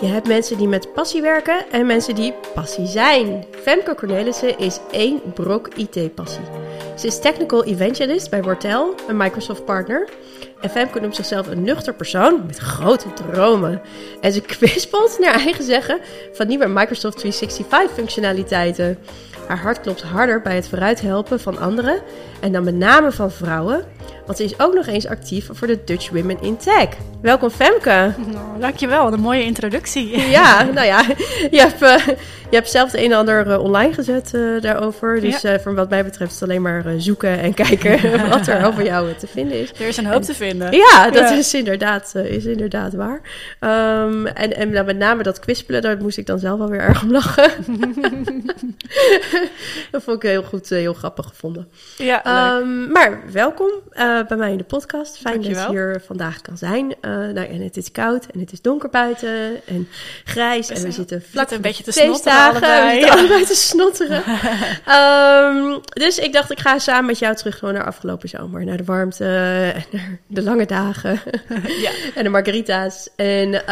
Je hebt mensen die met passie werken en mensen die passie zijn. Femke Cornelissen is één brok IT-passie. Ze is technical evangelist bij Wortell, een Microsoft-partner. En Femke noemt zichzelf een nuchter persoon met grote dromen. En ze kwispelt, naar eigen zeggen, van nieuwe Microsoft 365-functionaliteiten. Haar hart klopt harder bij het vooruithelpen van anderen en dan met name van vrouwen. Want ze is ook nog eens actief voor de Dutch Women in Tech. Welkom Femke. Nou, dankjewel, wat een mooie introductie. Ja, nou ja, je hebt zelf het een en ander online gezet daarover. Dus ja. Voor wat mij betreft is het alleen maar zoeken en kijken wat er over jou te vinden is. Er is een hoop te vinden. Ja, dat is inderdaad waar. En dan met name dat kwispelen, daar moest ik dan zelf alweer erg om lachen. Dat vond ik heel goed, heel grappig gevonden. Ja, maar welkom bij mij in de podcast. Fijn Dankjewel. Dat je hier vandaag kan zijn. En het is koud en het is donker buiten en grijs. Best en we zitten vlak een beetje te snotteren. Dus ik dacht, ik ga samen met jou terug gewoon naar afgelopen zomer. Naar de warmte en naar de lange dagen en de margarita's. En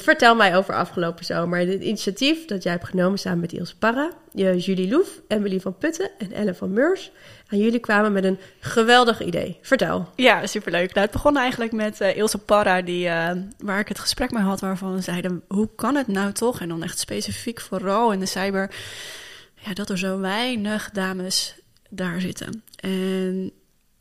vertel mij over afgelopen zomer. Het initiatief dat jij hebt genomen samen met Ilse Parra, Julie Loef, Emily van Putten en Ellen van Meurs. En jullie kwamen met een geweldig idee. Vertel. Ja, superleuk. Nou, het begon eigenlijk met Ilse Parra, waar ik het gesprek mee had, waarvan zeiden, hoe kan het nou toch? En dan echt specifiek vooral in de cyber, ja, dat er zo weinig dames daar zitten. En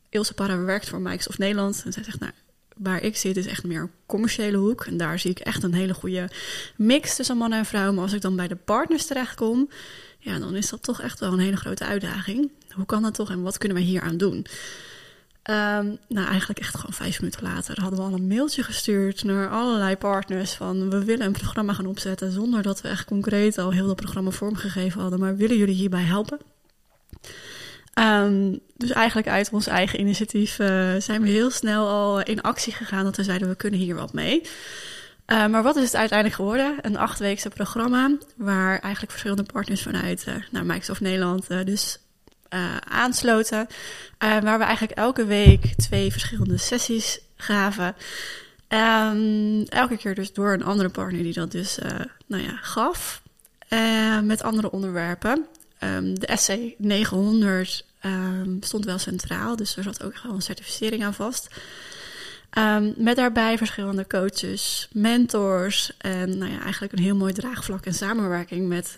Ilse Parra werkt voor Microsoft Nederland. En zij zegt, nou, waar ik zit is echt meer een commerciële hoek. En daar zie ik echt een hele goede mix tussen mannen en vrouwen. Maar als ik dan bij de partners terechtkom, ja, dan is dat toch echt wel een hele grote uitdaging. Hoe kan dat toch en wat kunnen we hier aan doen? Nou, eigenlijk echt gewoon 5 minuten later hadden we al een mailtje gestuurd naar allerlei partners van, we willen een programma gaan opzetten zonder dat we echt concreet al heel dat programma vormgegeven hadden. Maar willen jullie hierbij helpen? Dus eigenlijk uit ons eigen initiatief zijn we heel snel al in actie gegaan dat we zeiden, we kunnen hier wat mee. Maar wat is het uiteindelijk geworden? Een 8-weekse programma waar eigenlijk verschillende partners vanuit naar Microsoft Nederland aansloten. Waar we eigenlijk elke week 2 verschillende sessies gaven. Elke keer dus door een andere partner die dat dus gaf. Met andere onderwerpen. De SC-900 stond wel centraal. Dus er zat ook gewoon een certificering aan vast. Met daarbij verschillende coaches, mentors. En eigenlijk een heel mooi draagvlak en samenwerking met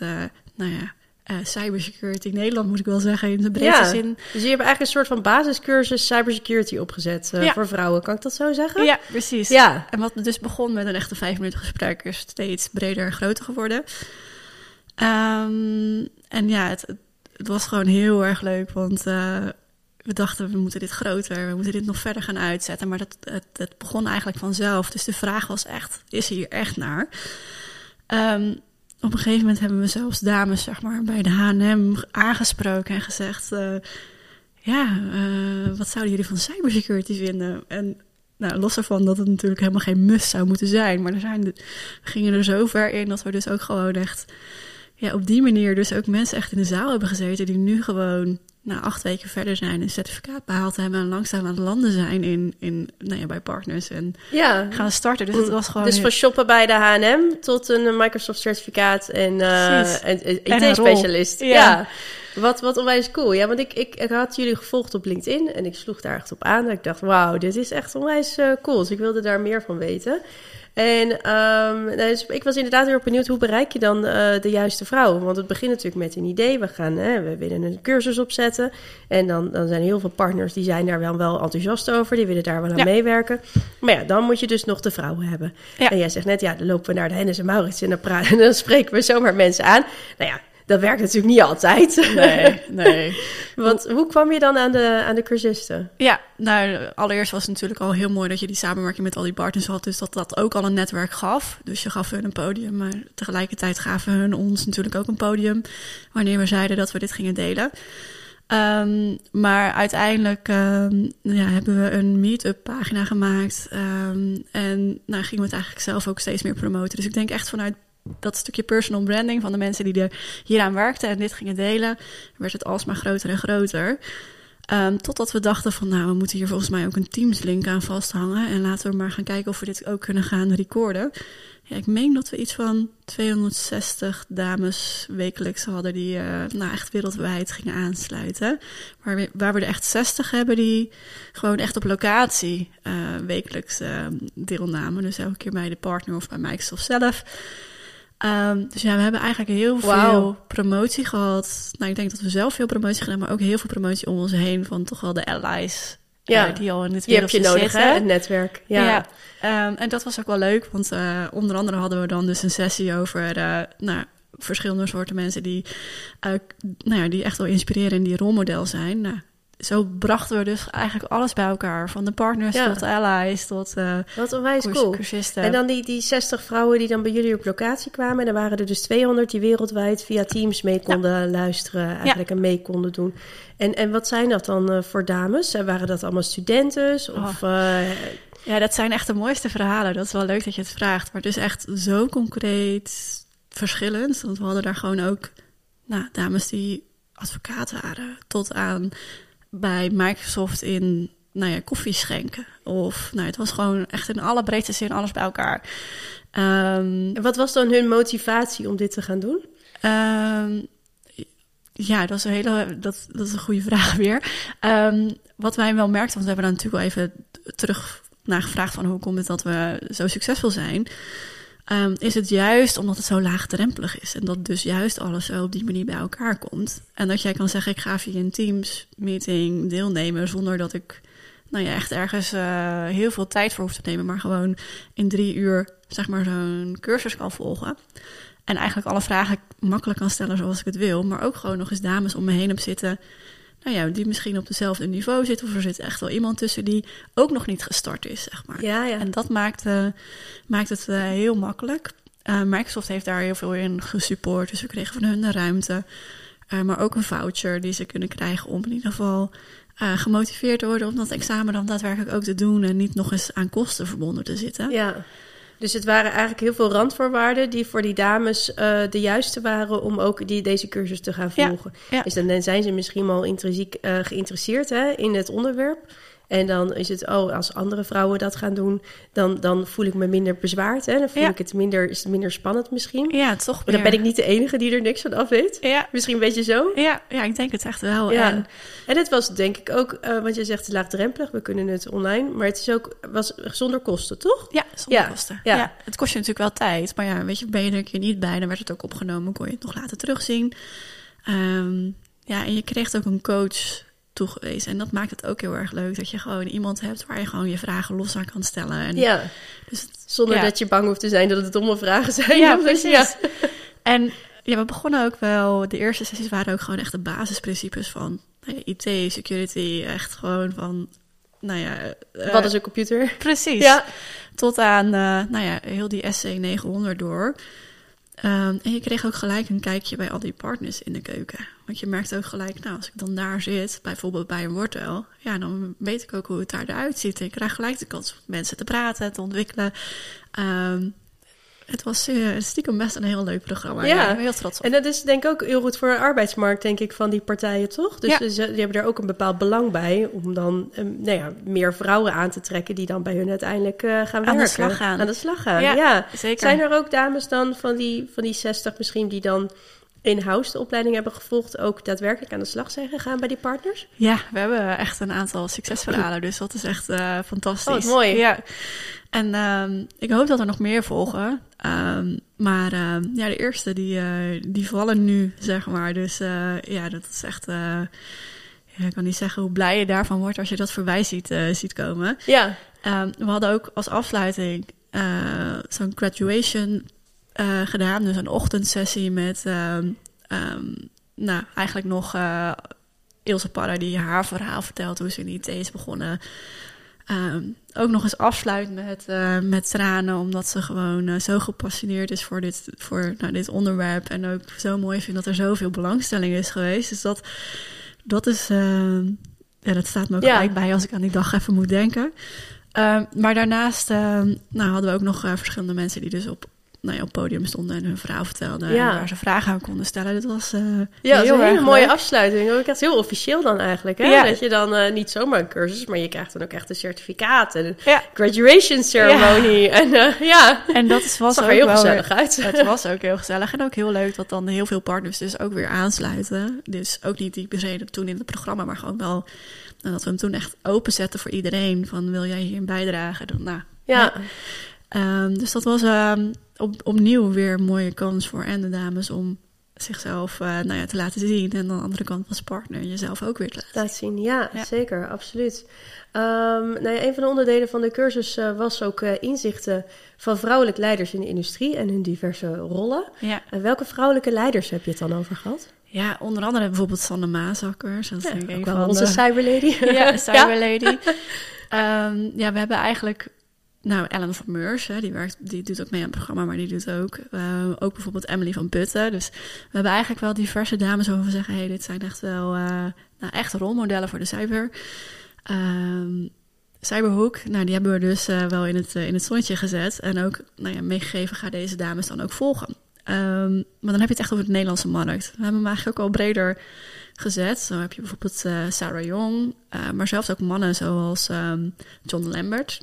cybersecurity in Nederland, moet ik wel zeggen, in de breedste zin. Dus je hebt eigenlijk een soort van basiscursus cybersecurity opgezet voor vrouwen. Kan ik dat zo zeggen? Ja, precies. Ja. En wat dus begon met een echte 5 minuten gesprek is steeds breder en groter geworden. En ja, het was gewoon heel erg leuk, want we dachten, we moeten dit groter, we moeten dit nog verder gaan uitzetten. Maar dat begon eigenlijk vanzelf. Dus de vraag was echt, is hier echt naar? Op een gegeven moment hebben we zelfs dames bij de H&M aangesproken en gezegd, wat zouden jullie van cybersecurity vinden? En nou, los ervan dat het natuurlijk helemaal geen must zou moeten zijn. Maar we gingen er zo ver in dat we dus ook gewoon echt, ja, op die manier dus ook mensen echt in de zaal hebben gezeten die nu gewoon 8 weken verder zijn, een certificaat behaald hebben en langzaam aan het landen zijn in bij partners en gaan starten. Dus het was gewoon, dus van shoppen bij de H&M tot een Microsoft-certificaat en IT-specialist. Ja. Wat onwijs cool. Ja, want ik had jullie gevolgd op LinkedIn en ik sloeg daar echt op aan. En ik dacht, wauw, dit is echt onwijs cool. Dus ik wilde daar meer van weten. En dus ik was inderdaad heel benieuwd, hoe bereik je dan de juiste vrouwen? Want het begint natuurlijk met een idee. We willen een cursus opzetten. En dan zijn heel veel partners, die zijn daar wel enthousiast over. Die willen daar wel aan meewerken. Maar ja, dan moet je dus nog de vrouwen hebben. Ja. En jij zegt net, dan lopen we naar de Hennis en Maurits en dan spreken we zomaar mensen aan. Nou ja, dat werkt natuurlijk niet altijd. Nee. Want hoe kwam je dan aan de cursisten? Ja, nou, allereerst was het natuurlijk al heel mooi dat je die samenwerking met al die partners had. Dus dat ook al een netwerk gaf. Dus je gaf hun een podium. Maar tegelijkertijd gaven hun ons natuurlijk ook een podium. Wanneer we zeiden dat we dit gingen delen. Maar uiteindelijk hebben we een meet-up pagina gemaakt. En gingen we het eigenlijk zelf ook steeds meer promoten. Dus ik denk echt vanuit dat stukje personal branding van de mensen die er hieraan werkten en dit gingen delen, werd het alsmaar groter en groter. Totdat we dachten van, we moeten hier volgens mij ook een Teams link aan vasthangen en laten we maar gaan kijken of we dit ook kunnen gaan recorden. Ja, ik meen dat we iets van 260 dames wekelijks hadden die echt wereldwijd gingen aansluiten. Waar we er echt 60 hebben die gewoon echt op locatie wekelijks deelnamen. Dus elke keer bij de partner of bij Microsoft zelf. Dus ja, we hebben eigenlijk heel veel promotie gehad. Nou, ik denk dat we zelf veel promotie gedaan, maar ook heel veel promotie om ons heen van toch wel de allies. Ja, die al in het wereldje zitten. Die heb je nodig, hè? Het netwerk. Ja. En dat was ook wel leuk, want onder andere hadden we dan dus een sessie over verschillende soorten mensen die echt wel inspireren en die rolmodel zijn. Nou, zo brachten we dus eigenlijk alles bij elkaar. Van de partners tot allies tot wat onwijs cool. Cursisten. En dan die 60 vrouwen die dan bij jullie op locatie kwamen. En er waren er dus 200 die wereldwijd via Teams mee konden luisteren eigenlijk en mee konden doen. En wat zijn dat dan voor dames? Waren dat allemaal studentes? Of, Ja, dat zijn echt de mooiste verhalen. Dat is wel leuk dat je het vraagt. Maar het is echt zo concreet verschillend. Want we hadden daar gewoon ook dames die advocaat waren tot aan bij Microsoft in koffie schenken. Of het was gewoon echt in alle breedste zin alles bij elkaar. En wat was dan hun motivatie om dit te gaan doen? Dat is een hele dat is een goede vraag weer. Wat wij wel merkten, want we hebben dan natuurlijk wel even terug nagevraagd van hoe komt het dat we zo succesvol zijn. Is het juist omdat het zo laagdrempelig is en dat dus juist alles zo op die manier bij elkaar komt. En dat jij kan zeggen, ik ga via een Teams-meeting deelnemen zonder dat ik echt ergens heel veel tijd voor hoef te nemen, maar gewoon in 3 uur zeg maar zo'n cursus kan volgen. En eigenlijk alle vragen makkelijk kan stellen zoals ik het wil, maar ook gewoon nog eens dames om me heen op zitten, die misschien op hetzelfde niveau zitten. Of er zit echt wel iemand tussen die ook nog niet gestart is, zeg maar. Ja. En dat maakt het heel makkelijk. Microsoft heeft daar heel veel in gesupport. Dus we kregen van hun de ruimte. Maar ook een voucher die ze kunnen krijgen om in ieder geval gemotiveerd te worden om dat examen dan daadwerkelijk ook te doen en niet nog eens aan kosten verbonden te zitten. Ja. Dus het waren eigenlijk heel veel randvoorwaarden die voor die dames de juiste waren om ook deze cursus te gaan volgen. Ja. Dus dan zijn ze misschien wel intrinsiek geïnteresseerd in het onderwerp. En dan is het, als andere vrouwen dat gaan doen, dan voel ik me minder bezwaard. Hè? Dan voel ik het minder, is het minder spannend misschien. Ja, toch meer. Maar dan ben ik niet de enige die er niks van af weet. Ja. Misschien een beetje zo. Ja, ik denk het echt wel. Ja. En het was denk ik ook, want je zegt laagdrempelig, we kunnen het online. Maar het is ook zonder kosten, toch? Ja, zonder kosten. Ja. Ja, het kost je natuurlijk wel tijd. Maar ja, weet je, ben je er een keer niet bij, dan werd het ook opgenomen. Kon je het nog later terugzien. En je kreeg ook een coach toegewezen. En dat maakt het ook heel erg leuk dat je gewoon iemand hebt waar je gewoon je vragen los aan kan stellen. En dus zonder dat je bang hoeft te zijn dat het domme vragen zijn. Ja, precies. Ja. En we begonnen ook wel, de eerste sessies waren ook gewoon echt de basisprincipes van IT, security, echt gewoon van wat is een computer? Precies. Ja. Tot aan heel die SC-900 door. En je kreeg ook gelijk een kijkje bij al die partners in de keuken. Want je merkt ook gelijk, als ik dan daar zit, bijvoorbeeld bij een Wortell, ja, dan weet ik ook hoe het daaruit ziet. Ik krijg gelijk de kans om mensen te praten, te ontwikkelen. Het was stiekem best een heel leuk programma. Ja. Ik ben heel trots op. En dat is denk ik ook heel goed voor de arbeidsmarkt, denk ik, van die partijen, toch? Dus die hebben daar ook een bepaald belang bij om dan meer vrouwen aan te trekken die dan bij hun uiteindelijk gaan werken. Aan de slag gaan. Ja, zeker. Zijn er ook dames dan van die 60 misschien die dan in-house de opleiding hebben gevolgd, ook daadwerkelijk aan de slag zijn gegaan bij die partners? Ja, we hebben echt een aantal succesverhalen, dus dat is echt fantastisch. Oh, mooi. Ja. En ik hoop dat er nog meer volgen. De eerste die vallen nu, zeg maar. Dus dat is echt. Ik kan niet zeggen hoe blij je daarvan wordt als je dat voorbij ziet komen. Ja. We hadden ook als afsluiting zo'n graduation gedaan. Dus een ochtendsessie met eigenlijk nog Ilse Parra die haar verhaal vertelt hoe ze in IT is begonnen. Ook nog eens afsluit met tranen, omdat ze gewoon zo gepassioneerd is voor dit onderwerp. En ook zo mooi vindt dat er zoveel belangstelling is geweest. Dus dat is. Dat staat me ook gelijk bij als ik aan die dag even moet denken. Maar daarnaast hadden we ook nog verschillende mensen die dus op nou ja, op het podium stonden en hun verhaal vertelden. Ja. En waar ze vragen aan konden stellen. Dat was heel een hele mooie afsluiting. Ook echt heel officieel dan eigenlijk. Hè? Ja. Dat je dan niet zomaar een cursus, maar je krijgt dan ook echt een certificaat. En een graduation ceremony. Ja. En, en dat was zag er heel gezellig uit. Het was ook heel gezellig. En ook heel leuk dat dan heel veel partners dus ook weer aansluiten. Dus ook niet die per se toen in het programma, maar gewoon wel... En dat we hem toen echt openzetten voor iedereen. Van, wil jij hierin bijdragen? Dan, nou, ja. Dus dat was opnieuw weer een mooie kans voor en de dames om zichzelf te laten zien. En aan de andere kant als partner jezelf ook weer te laten zien. Ja, zeker. Absoluut. Een van de onderdelen van de cursus was ook inzichten van vrouwelijke leiders in de industrie en hun diverse rollen. Ja. En welke vrouwelijke leiders heb je het dan over gehad? Ja, onder andere bijvoorbeeld Sanna Mazakkers. Dat is ook wel onze cyberlady. Ja, cyberlady. We hebben eigenlijk... Nou, Ellen van Meurs, hè, die doet ook mee aan het programma, maar die doet ook bijvoorbeeld Emily van Putten. Dus we hebben eigenlijk wel diverse dames waarvan we zeggen... dit zijn echt wel echt rolmodellen voor de cyber. Cyberhoek, die hebben we dus wel in het zonnetje gezet. En ook meegegeven, ga deze dames dan ook volgen. Maar dan heb je het echt over de Nederlandse markt. We hebben hem eigenlijk ook al breder gezet. Zo heb je bijvoorbeeld Sarah Young, maar zelfs ook mannen zoals John Lambert.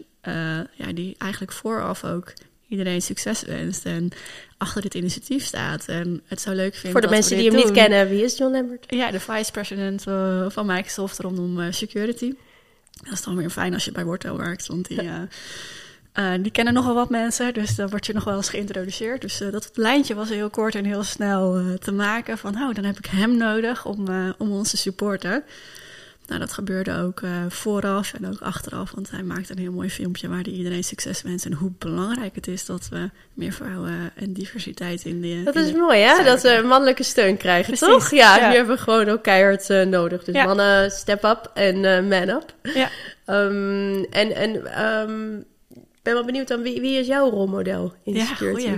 Die eigenlijk vooraf ook iedereen succes wenst en achter dit initiatief staat. En het zou leuk vinden... Voor de mensen die hem niet kennen, wie is John Lambert? Ja, de vice-president van Microsoft rondom security. Dat is dan weer fijn als je bij Wortell werkt, want die... die kennen nogal wat mensen, dus dan word je nog wel eens geïntroduceerd. Dus dat lijntje was heel kort en heel snel te maken. Van, dan heb ik hem nodig om ons te supporten. Nou, dat gebeurde ook vooraf en ook achteraf. Want hij maakte een heel mooi filmpje waar hij iedereen succes wenst. En hoe belangrijk het is dat we meer vrouwen en diversiteit in de... Dat is mooi, hè? Dat we mannelijke steun krijgen, precies, toch? Ja, ja, die hebben we gewoon ook keihard nodig. Dus mannen, step up en man up. Ja. Ik ben wel benieuwd aan wie is jouw rolmodel in de security? Ja.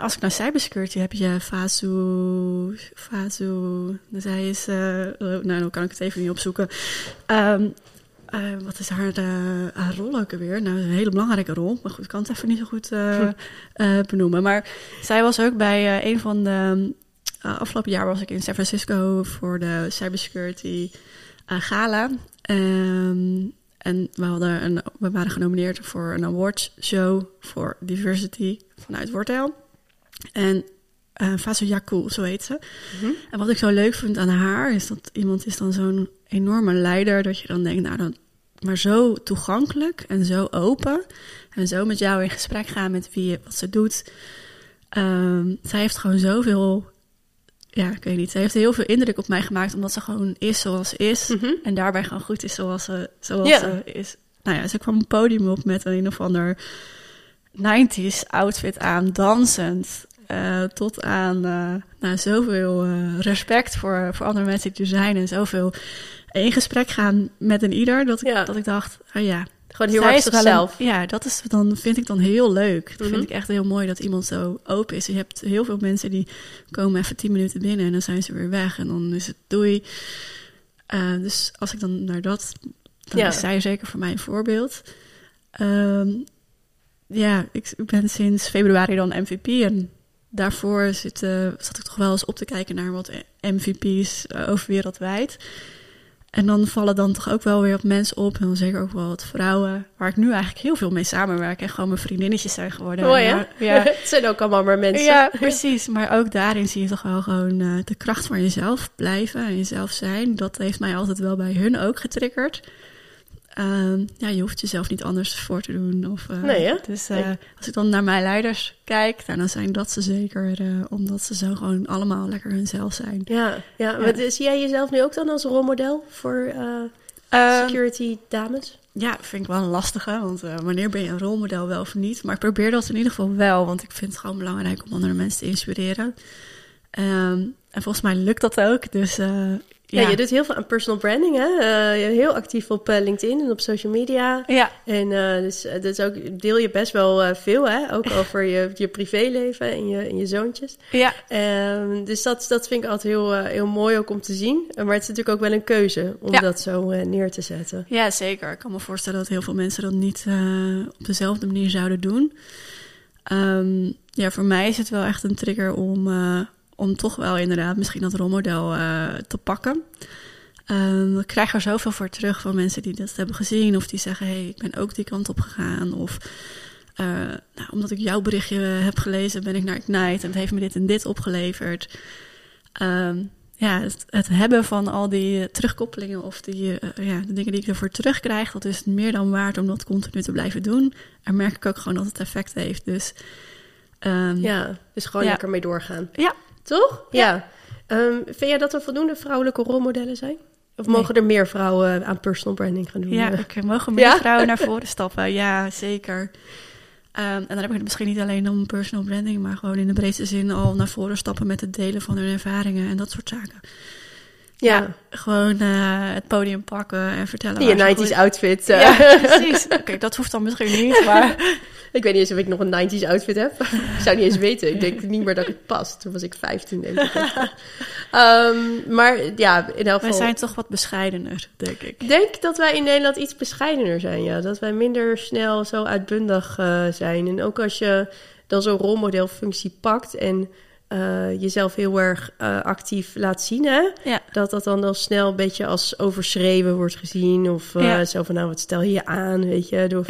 Als ik naar cybersecurity heb je Fazu. Dus hij is... dan kan ik het even niet opzoeken. Wat is haar rol ook alweer? Nou, een hele belangrijke rol. Maar goed, ik kan het even niet zo goed benoemen. Maar zij was ook bij een van de... afgelopen jaar was ik in San Francisco voor de cybersecurity gala. En we waren genomineerd voor een awardshow voor diversity vanuit Wortell. En Fazu Jaco, zo heet ze. Mm-hmm. En wat ik zo leuk vind aan haar is dat iemand is dan zo'n enorme leider... dat je dan denkt, maar zo toegankelijk en zo open... en zo met jou in gesprek gaan met wat ze doet. Zij heeft gewoon zoveel... Ja, ik weet niet. Ze heeft heel veel indruk op mij gemaakt... omdat ze gewoon is zoals ze is. Mm-hmm. En daarbij gewoon goed is zoals ze is. Nou ja, ze kwam een podium op met een of ander 90s outfit aan, dansend. Tot aan zoveel respect voor andere mensen die er zijn. En zoveel in gesprek gaan met een ieder. Dat ik dacht, gewoon heel erg zichzelf. Vind ik dan heel leuk. Dat vind ik echt heel mooi dat iemand zo open is. Je hebt heel veel mensen die komen even 10 minuten binnen... en dan zijn ze weer weg en dan is het doei. Dus als ik dan naar dat... dan is zij zeker voor mij een voorbeeld. Ik ben sinds februari dan MVP... en daarvoor zat ik toch wel eens op te kijken... naar wat MVP's over wereldwijd... En dan vallen dan toch ook wel weer wat mensen op. En dan zeker ook wel wat vrouwen. Waar ik nu eigenlijk heel veel mee samenwerk. En gewoon mijn vriendinnetjes zijn geworden. Mooi, hè? Ja. Het zijn ook allemaal maar mensen. Ja, precies. Maar ook daarin zie je toch wel gewoon de kracht van jezelf blijven. En jezelf zijn. Dat heeft mij altijd wel bij hun ook getriggerd. Je hoeft jezelf niet anders voor te doen. Of, nee, dus als ik dan naar mijn leiders kijk, dan zijn dat ze zeker... omdat ze zo gewoon allemaal lekker hunzelf zijn. Maar zie jij jezelf nu ook dan als rolmodel voor security dames? Ja, vind ik wel een lastige. Want wanneer ben je een rolmodel wel of niet? Maar ik probeer dat in ieder geval wel. Want ik vind het gewoon belangrijk om andere mensen te inspireren. En volgens mij lukt dat ook. Dus... je doet heel veel aan personal branding, hè? Je bent heel actief op LinkedIn en op social media. Ja. En dus ook deel je best wel veel, hè? Ook over je privéleven en je zoontjes. Ja. Dus dat vind ik altijd heel mooi ook om te zien. Maar het is natuurlijk ook wel een keuze om dat zo neer te zetten. Ja, zeker. Ik kan me voorstellen dat heel veel mensen dat niet op dezelfde manier zouden doen. Ja, voor mij is het wel echt een trigger om toch wel inderdaad misschien dat rolmodel te pakken. Ik krijg er zoveel voor terug van mensen die dat hebben gezien. Of die zeggen, hey, ik ben ook die kant op gegaan. Of nou, omdat ik jouw berichtje heb gelezen, ben ik naar Ignite. En het heeft me dit en dit opgeleverd. Ja, het hebben van al die terugkoppelingen of de dingen die ik ervoor terugkrijg, dat is meer dan waard om dat continu te blijven doen. En merk ik ook gewoon dat het effect heeft. Dus, dus gewoon lekker mee doorgaan. Ja. Toch? Ja. Vind jij dat er voldoende vrouwelijke rolmodellen zijn? Of mogen er meer vrouwen aan personal branding gaan doen? Ja, mogen meer vrouwen naar voren stappen? Ja, zeker. En dan heb ik het misschien niet alleen om personal branding, maar gewoon in de breedste zin al naar voren stappen met het delen van hun ervaringen en dat soort zaken. Ja. Gewoon het podium pakken en vertellen. Je 90s outfit. Ja, precies. Oké, dat hoeft dan misschien niet, maar... Ik weet niet eens of ik nog een 90s outfit heb. Ik zou niet eens weten. Ik denk niet meer dat het past. Toen was ik 15, denk ik. Maar ja, in elk geval... Wij zijn toch wat bescheidener, denk ik. Ik denk dat wij in Nederland iets bescheidener zijn, ja. Dat wij minder snel zo uitbundig zijn. En ook als je dan zo'n rolmodelfunctie pakt en... jezelf heel erg actief laat zien, hè? Ja. Dat dan al snel een beetje als overschreven wordt gezien. Of zo van, nou, wat stel je aan, weet je? Doe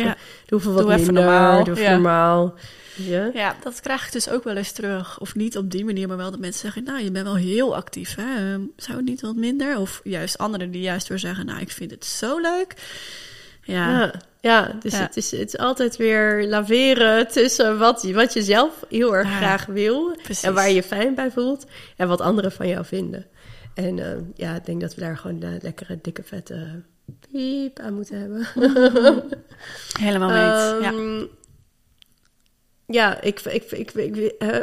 even normaal. Ja, dat krijg ik dus ook wel eens terug. Of niet op die manier, maar wel dat mensen zeggen... nou, je bent wel heel actief, hè? Zou het niet wat minder? Of juist anderen die juist weer zeggen... nou, ik vind het zo leuk. Dus het is altijd weer laveren tussen wat je zelf heel erg graag wil. Precies. En waar je fijn bij voelt. En wat anderen van jou vinden. En ik denk dat we daar gewoon een lekkere, dikke, vette piep aan moeten hebben. Helemaal niet.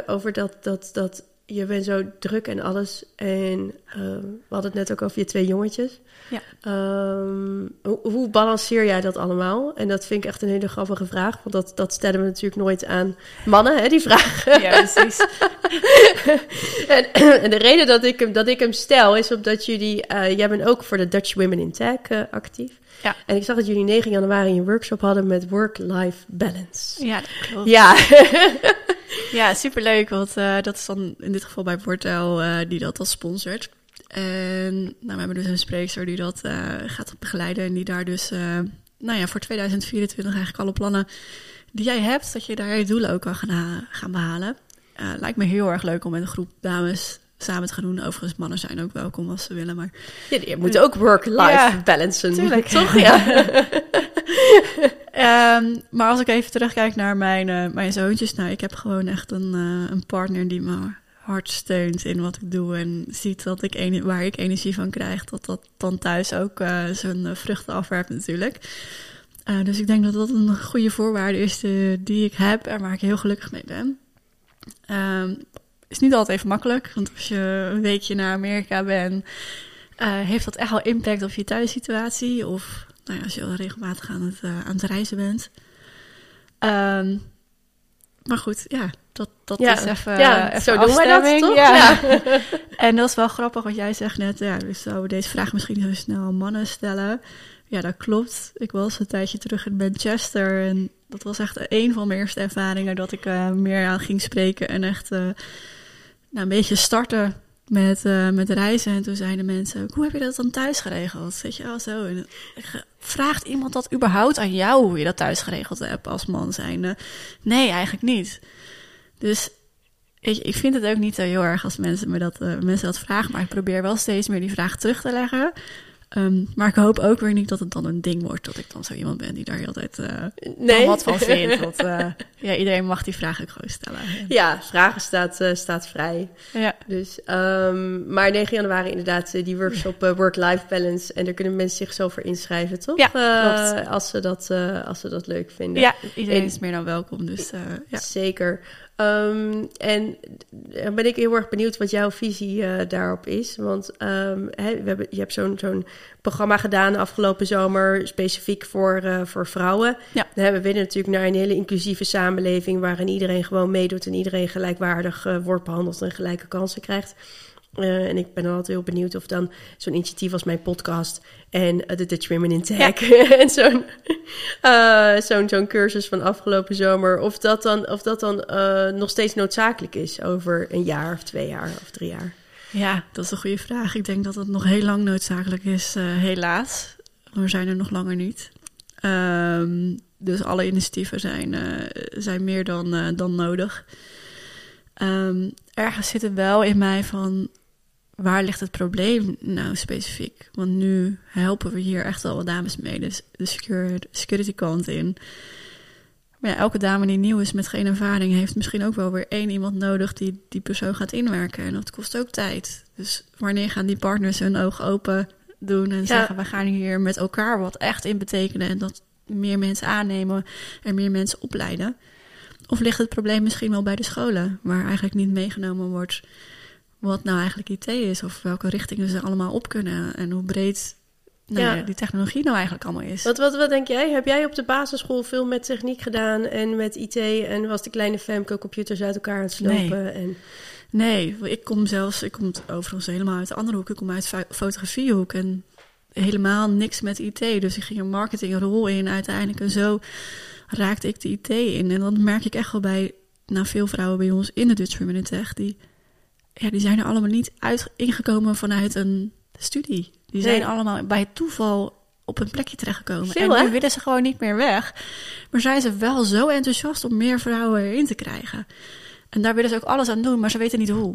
Over dat je bent zo druk en alles. En we hadden het net ook over je 2 jongetjes. Ja. Hoe balanceer jij dat allemaal? En dat vind ik echt een hele grappige vraag. Want dat stellen we natuurlijk nooit aan mannen, hè, die vraag. Ja, precies. en de reden dat ik hem stel is omdat jullie... jij bent ook voor de Dutch Women in Tech actief. Ja. En ik zag dat jullie 9 januari een workshop hadden met work-life balance. Ja, dat klopt. Ja. Ja, superleuk, want dat is dan in dit geval bij Wortell die dat als sponsort. En we hebben dus een spreekster die dat gaat begeleiden en die daar dus voor 2024 eigenlijk alle plannen die jij hebt, dat je daar je doelen ook kan gaan behalen. Lijkt me heel erg leuk om met een groep dames samen te gaan doen. Overigens, mannen zijn ook welkom als ze willen, maar... Ja, je moet ook work-life balancen. Tuurlijk, toch? Ja. Maar als ik even terugkijk naar mijn zoontjes... Nou, ik heb gewoon echt een partner die me hard steunt in wat ik doe... en ziet dat waar ik energie van krijg... dat dan thuis ook zijn vruchten afwerpt natuurlijk. Dus ik denk dat dat een goede voorwaarde is die ik heb... en waar ik heel gelukkig mee ben. Is niet altijd even makkelijk, want als je een weekje naar Amerika bent... heeft dat echt wel impact op je thuissituatie... of als je al regelmatig aan het reizen bent. Maar goed, dat is even zo doen afstemming. Wij dat, toch? Ja. En dat is wel grappig, want jij zegt net... we zouden deze vraag misschien zo snel mannen stellen. Ja, dat klopt. Ik was een tijdje terug in Manchester... en dat was echt een van mijn eerste ervaringen... dat ik meer aan ging spreken en echt een beetje starten... Met reizen. En toen zeiden mensen ook, hoe heb je dat dan thuis geregeld? Weet je wel, zo. En vraagt iemand dat überhaupt aan jou, hoe je dat thuis geregeld hebt als man zijnde? Nee, eigenlijk niet. Dus ik vind het ook niet zo heel erg als mensen dat vragen. Maar ik probeer wel steeds meer die vraag terug te leggen. Maar ik hoop ook weer niet dat het dan een ding wordt... dat ik dan zo iemand ben die daar altijd wat van vindt. Want iedereen mag die vraag ook gewoon stellen. Ja, vragen staat vrij. Ja. Dus, maar 9 januari inderdaad die workshop Work-Life Balance... en daar kunnen mensen zich zo voor inschrijven, toch? Ja, klopt. Als ze dat leuk vinden. Ja, iedereen is meer dan welkom. Dus, zeker. En dan ben ik heel erg benieuwd wat jouw visie daarop is. Want je hebt zo'n programma gedaan afgelopen zomer... specifiek voor vrouwen. Ja. We willen natuurlijk naar een hele inclusieve samenleving... waarin iedereen gewoon meedoet... en iedereen gelijkwaardig wordt behandeld en gelijke kansen krijgt. En ik ben altijd heel benieuwd of dan zo'n initiatief als mijn podcast en de Dutch Women in Tech en zo'n cursus van afgelopen zomer, of dat dan nog steeds noodzakelijk is over een jaar of 2 jaar of 3 jaar. Ja, dat is een goede vraag. Ik denk dat het nog heel lang noodzakelijk is, helaas. We zijn er nog langer niet. Dus alle initiatieven zijn meer dan nodig. Ergens zit het wel in mij van, waar ligt het probleem nou specifiek? Want nu helpen we hier echt al wat dames mee, dus de security kant in. Maar ja, elke dame die nieuw is met geen ervaring heeft misschien ook wel weer 1 iemand nodig die die persoon gaat inwerken. En dat kost ook tijd. Dus wanneer gaan die partners hun ogen open doen en zeggen, we gaan hier met elkaar wat echt in betekenen en dat meer mensen aannemen en meer mensen opleiden? Of ligt het probleem misschien wel bij de scholen, waar eigenlijk niet meegenomen wordt wat nou eigenlijk IT is, of welke richtingen ze allemaal op kunnen en hoe breed die technologie nou eigenlijk allemaal is. Wat denk jij? Heb jij op de basisschool veel met techniek gedaan en met IT en was de kleine Femke computers uit elkaar aan het slopen? Nee. Nee, ik kom overigens helemaal uit de andere hoek. Ik kom uit fotografiehoek en helemaal niks met IT. Dus ik ging een marketingrol in uiteindelijk en zo raakte ik de IT in. En dan merk ik echt wel bij veel vrouwen bij ons in de Dutch Women in Tech, die zijn er allemaal niet ingekomen vanuit een studie. Die zijn allemaal bij toeval op een plekje terechtgekomen. En nu willen ze gewoon niet meer weg. Maar zijn ze wel zo enthousiast om meer vrouwen erin te krijgen. En daar willen ze ook alles aan doen, maar ze weten niet hoe.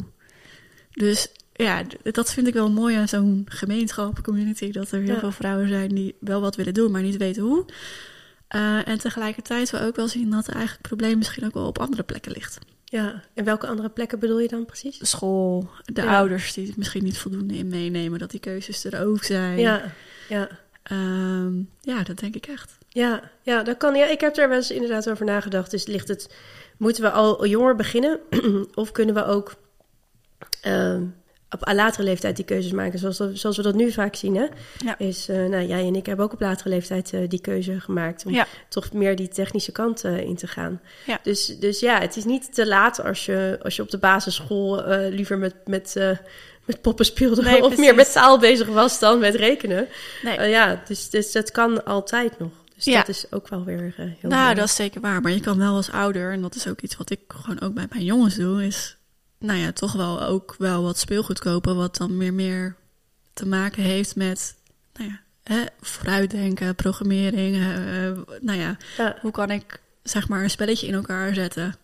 Dus ja, dat vind ik wel mooi aan zo'n gemeenschap, community, dat er heel veel vrouwen zijn die wel wat willen doen, maar niet weten hoe. En tegelijkertijd we ook wel zien dat er eigenlijk het probleem misschien ook wel op andere plekken ligt. Ja, en welke andere plekken bedoel je dan precies? De school, de ouders die het misschien niet voldoende in meenemen, dat die keuzes er ook zijn. Ja. Dat denk ik echt. Ja, dat kan. Ja, ik heb daar wel eens inderdaad over nagedacht. Dus moeten we al jonger beginnen? Of kunnen we ook op latere leeftijd die keuzes maken? Zoals we dat nu vaak zien, hè? Ja. Jij en ik hebben ook op latere leeftijd die keuze gemaakt om toch meer die technische kant in te gaan. Ja. Dus het is niet te laat als je op de basisschool liever met poppen speelde. Nee, of meer met taal bezig was dan met rekenen. Nee. Dus dat kan altijd nog. Dus dat is ook wel weer heel mooi. Nou, dat is zeker waar. Maar je kan wel als ouder, en dat is ook iets wat ik gewoon ook bij mijn jongens doe, is toch wel ook wel wat speelgoed kopen, wat dan meer te maken heeft met vooruitdenken, programmering. Hoe kan ik een spelletje in elkaar zetten?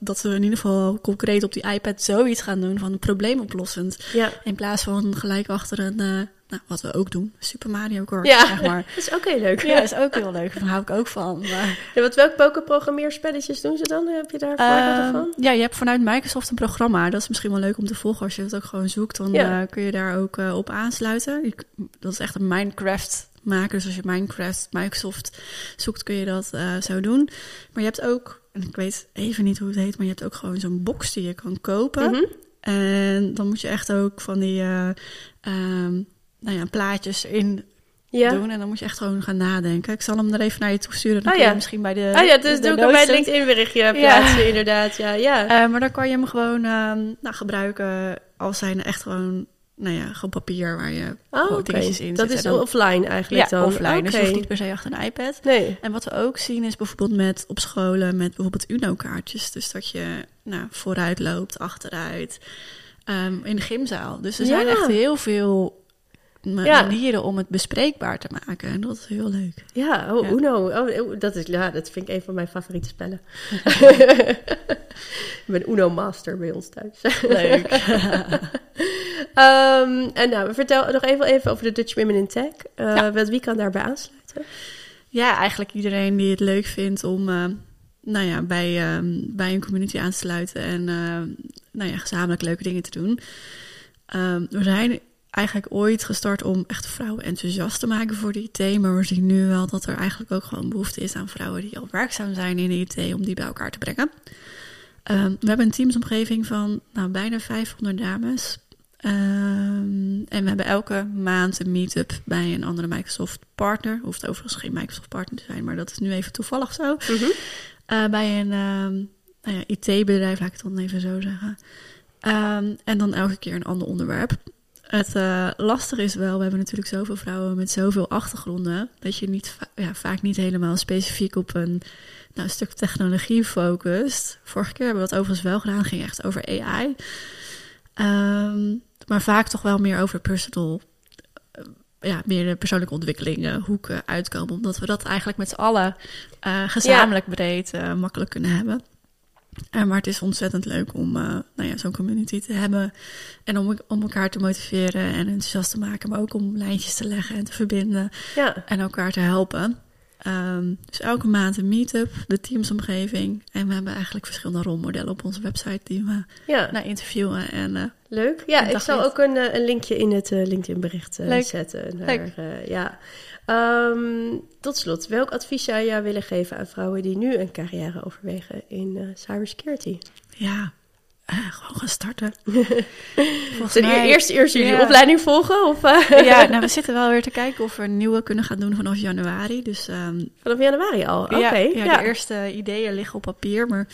Dat we in ieder geval concreet op die iPad zoiets gaan doen van probleemoplossend. Ja. In plaats van gelijk achter een, wat we ook doen, Super Mario Kart, maar. Dat is ook heel leuk. Ja, dat is ook heel leuk. Daar hou ik ook van. Welke programmeerspelletjes doen ze dan? Heb je daar voorbeelden van? Ja, je hebt vanuit Microsoft een programma. Dat is misschien wel leuk om te volgen. Als je het ook gewoon zoekt, dan kun je daar ook op aansluiten. Dat is echt een Minecraft maken. Dus als je Minecraft, Microsoft zoekt, kun je dat zo doen. Maar je hebt ook, en ik weet even niet hoe het heet, maar je hebt ook gewoon zo'n box die je kan kopen. Mm-hmm. En dan moet je echt ook van die plaatjes in doen. En dan moet je echt gewoon gaan nadenken. Ik zal hem er even naar je toe sturen. Dan kun je misschien bij de dus doe ik hem bij het LinkedIn-berichtje plaatsen, inderdaad. Maar dan kan je hem gewoon gebruiken als zijn echt gewoon, gewoon papier waar je dingetjes in zit. Dat is dan offline eigenlijk dan? Ja, offline. Okay. Dus je hoeft niet per se achter een iPad. Nee. En wat we ook zien is bijvoorbeeld op scholen met bijvoorbeeld UNO-kaartjes. Dus dat je vooruit loopt, achteruit, in de gymzaal. Dus er zijn echt heel veel manieren om het bespreekbaar te maken. En dat is heel leuk. Ja, Uno. Oh, dat vind ik een van mijn favoriete spellen. Ik ben Uno Master bij ons thuis. Leuk. Vertel nog even over de Dutch Women in Tech. Wie kan daarbij aansluiten? Ja, eigenlijk iedereen die het leuk vindt om bij een community aan te sluiten en gezamenlijk leuke dingen te doen. We zijn eigenlijk ooit gestart om echt vrouwen enthousiast te maken voor de IT. Maar we zien nu wel dat er eigenlijk ook gewoon behoefte is aan vrouwen die al werkzaam zijn in de IT, om die bij elkaar te brengen. We hebben een teamsomgeving van bijna 500 dames. En we hebben elke maand een meet-up bij een andere Microsoft partner. Hoeft overigens geen Microsoft partner te zijn, maar dat is nu even toevallig zo. Mm-hmm. Bij een IT-bedrijf, laat ik het dan even zo zeggen. En dan elke keer een ander onderwerp. Het lastige is wel, we hebben natuurlijk zoveel vrouwen met zoveel achtergronden, dat je niet vaak niet helemaal specifiek op een stuk technologie focust. Vorige keer hebben we dat overigens wel gedaan, ging echt over AI. Maar vaak toch wel meer over meer de persoonlijke ontwikkelingen, hoeken uitkomen, omdat we dat eigenlijk met z'n allen gezamenlijk breed makkelijk kunnen hebben. Maar het is ontzettend leuk om zo'n community te hebben. En om elkaar te motiveren en enthousiast te maken. Maar ook om lijntjes te leggen en te verbinden. Ja. En elkaar te helpen. Dus elke maand een meet-up, de teamsomgeving. En we hebben eigenlijk verschillende rolmodellen op onze website die we interviewen. En, leuk. Ja, ik zal ook een linkje in het LinkedIn-bericht zetten. Leuk. Tot slot, welk advies zou jij willen geven aan vrouwen die nu een carrière overwegen in cybersecurity? Ja, gewoon gaan starten. Eerst jullie opleiding volgen? Of, we zitten wel weer te kijken of we een nieuwe kunnen gaan doen vanaf januari. Dus, vanaf januari al? Oké. Okay. De eerste ideeën liggen op papier, maar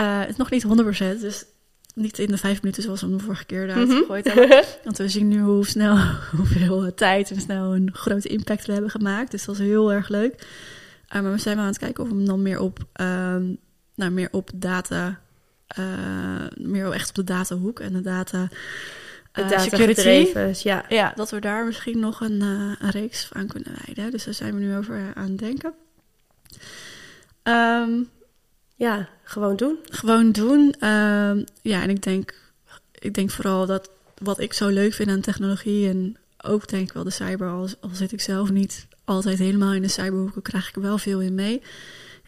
het is nog niet 100%. Dus niet in de 5 minuten zoals we hem de vorige keer eruit gegooid hebben. Want we zien nu hoeveel tijd en snel een grote impact we hebben gemaakt. Dus dat is heel erg leuk. Maar we zijn wel aan het kijken of we hem dan meer echt op de datahoek en de data security. Ja, dat we daar misschien nog een reeks aan kunnen wijden. Dus daar zijn we nu over aan het denken. Ja, gewoon doen. Gewoon doen. En ik denk vooral dat wat ik zo leuk vind aan technologie en ook denk ik wel de cyber, al zit ik zelf niet altijd helemaal in de cyberhoeken, krijg ik er wel veel in mee.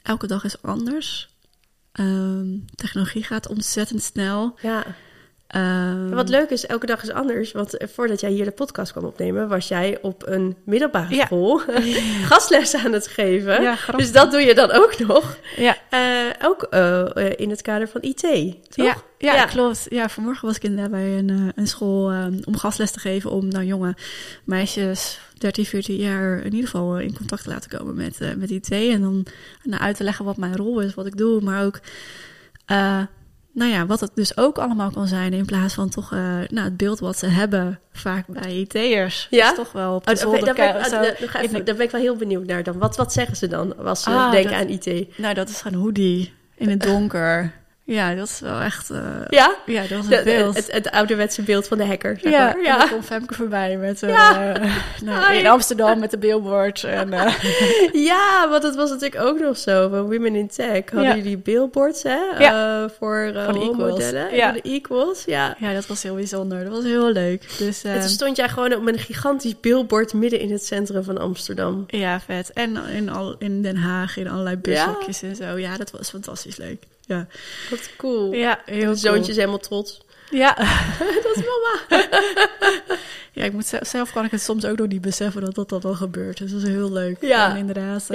Elke dag is anders. Technologie gaat ontzettend snel. Ja. Wat leuk is, elke dag is anders. Want voordat jij hier de podcast kwam opnemen, was jij op een middelbare school gastles aan het geven. Ja, dus dat doe je dan ook nog. Ja. Ook in het kader van IT, toch? Ja, klopt. Ja, vanmorgen was ik inderdaad bij een school om gastles te geven om jonge meisjes 13, 14 jaar in ieder geval in contact te laten komen met IT. En dan uit te leggen wat mijn rol is, wat ik doe, maar ook wat het dus ook allemaal kan zijn, in plaats van toch het beeld wat ze hebben vaak bij IT'ers. Ja? Dat is toch wel op de zolder. Daar ben ik wel heel benieuwd naar dan. Wat zeggen ze dan als ze denken aan IT? Nou, dat is een hoodie in het donker. Ja, dat is wel echt... Ja, dat is het beeld. Het ouderwetse beeld van de hacker. Zeg maar. Ja, dan komt Femke voorbij met, in Amsterdam met de billboard. En, Ja, want dat was natuurlijk ook nog zo. Van Women in Tech hadden jullie billboards voor rolmodellen. Ja. Voor de Equals. Ja. Ja, dat was heel bijzonder. Dat was heel leuk. Dus, en toen stond jij gewoon op een gigantisch billboard midden in het centrum van Amsterdam. Ja, vet. En in Den Haag, in allerlei bushokjes en zo. Ja, dat was fantastisch leuk. Ja. Wat cool. Ja, heel zoontje is helemaal trots. Ja. Dat is mama. Ja, ik moet zelf kan ik het soms ook nog niet beseffen dat al gebeurt. Dus dat is heel leuk. Ja. En inderdaad.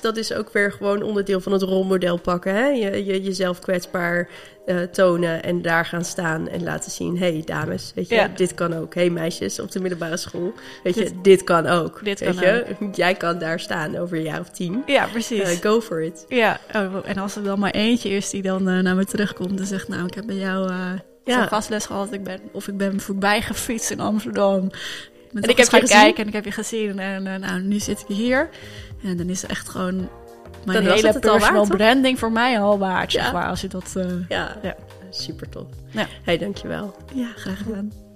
Dat is ook weer gewoon onderdeel van het rolmodel pakken. Hè? Jezelf kwetsbaar tonen en daar gaan staan en laten zien. Hé, dames, weet je, dit kan ook. Hé, meisjes op de middelbare school. Weet je, dit kan ook. Jij kan daar staan over een jaar of 10. Ja, precies. Go for it. Ja, en als er dan maar eentje is die dan naar me terugkomt en zegt... Nou, ik heb bij jou zo'n gastles gehad. Ik ben voorbij gefietst in Amsterdam. En ik heb je gezien. En ik heb je gezien. En nu zit ik hier. En dan is het echt gewoon mijn hele personal branding toch? Voor mij al waard. Ja. Zeg maar, als je dat... super tof. Ja. Hey, dankjewel. Ja, graag gedaan.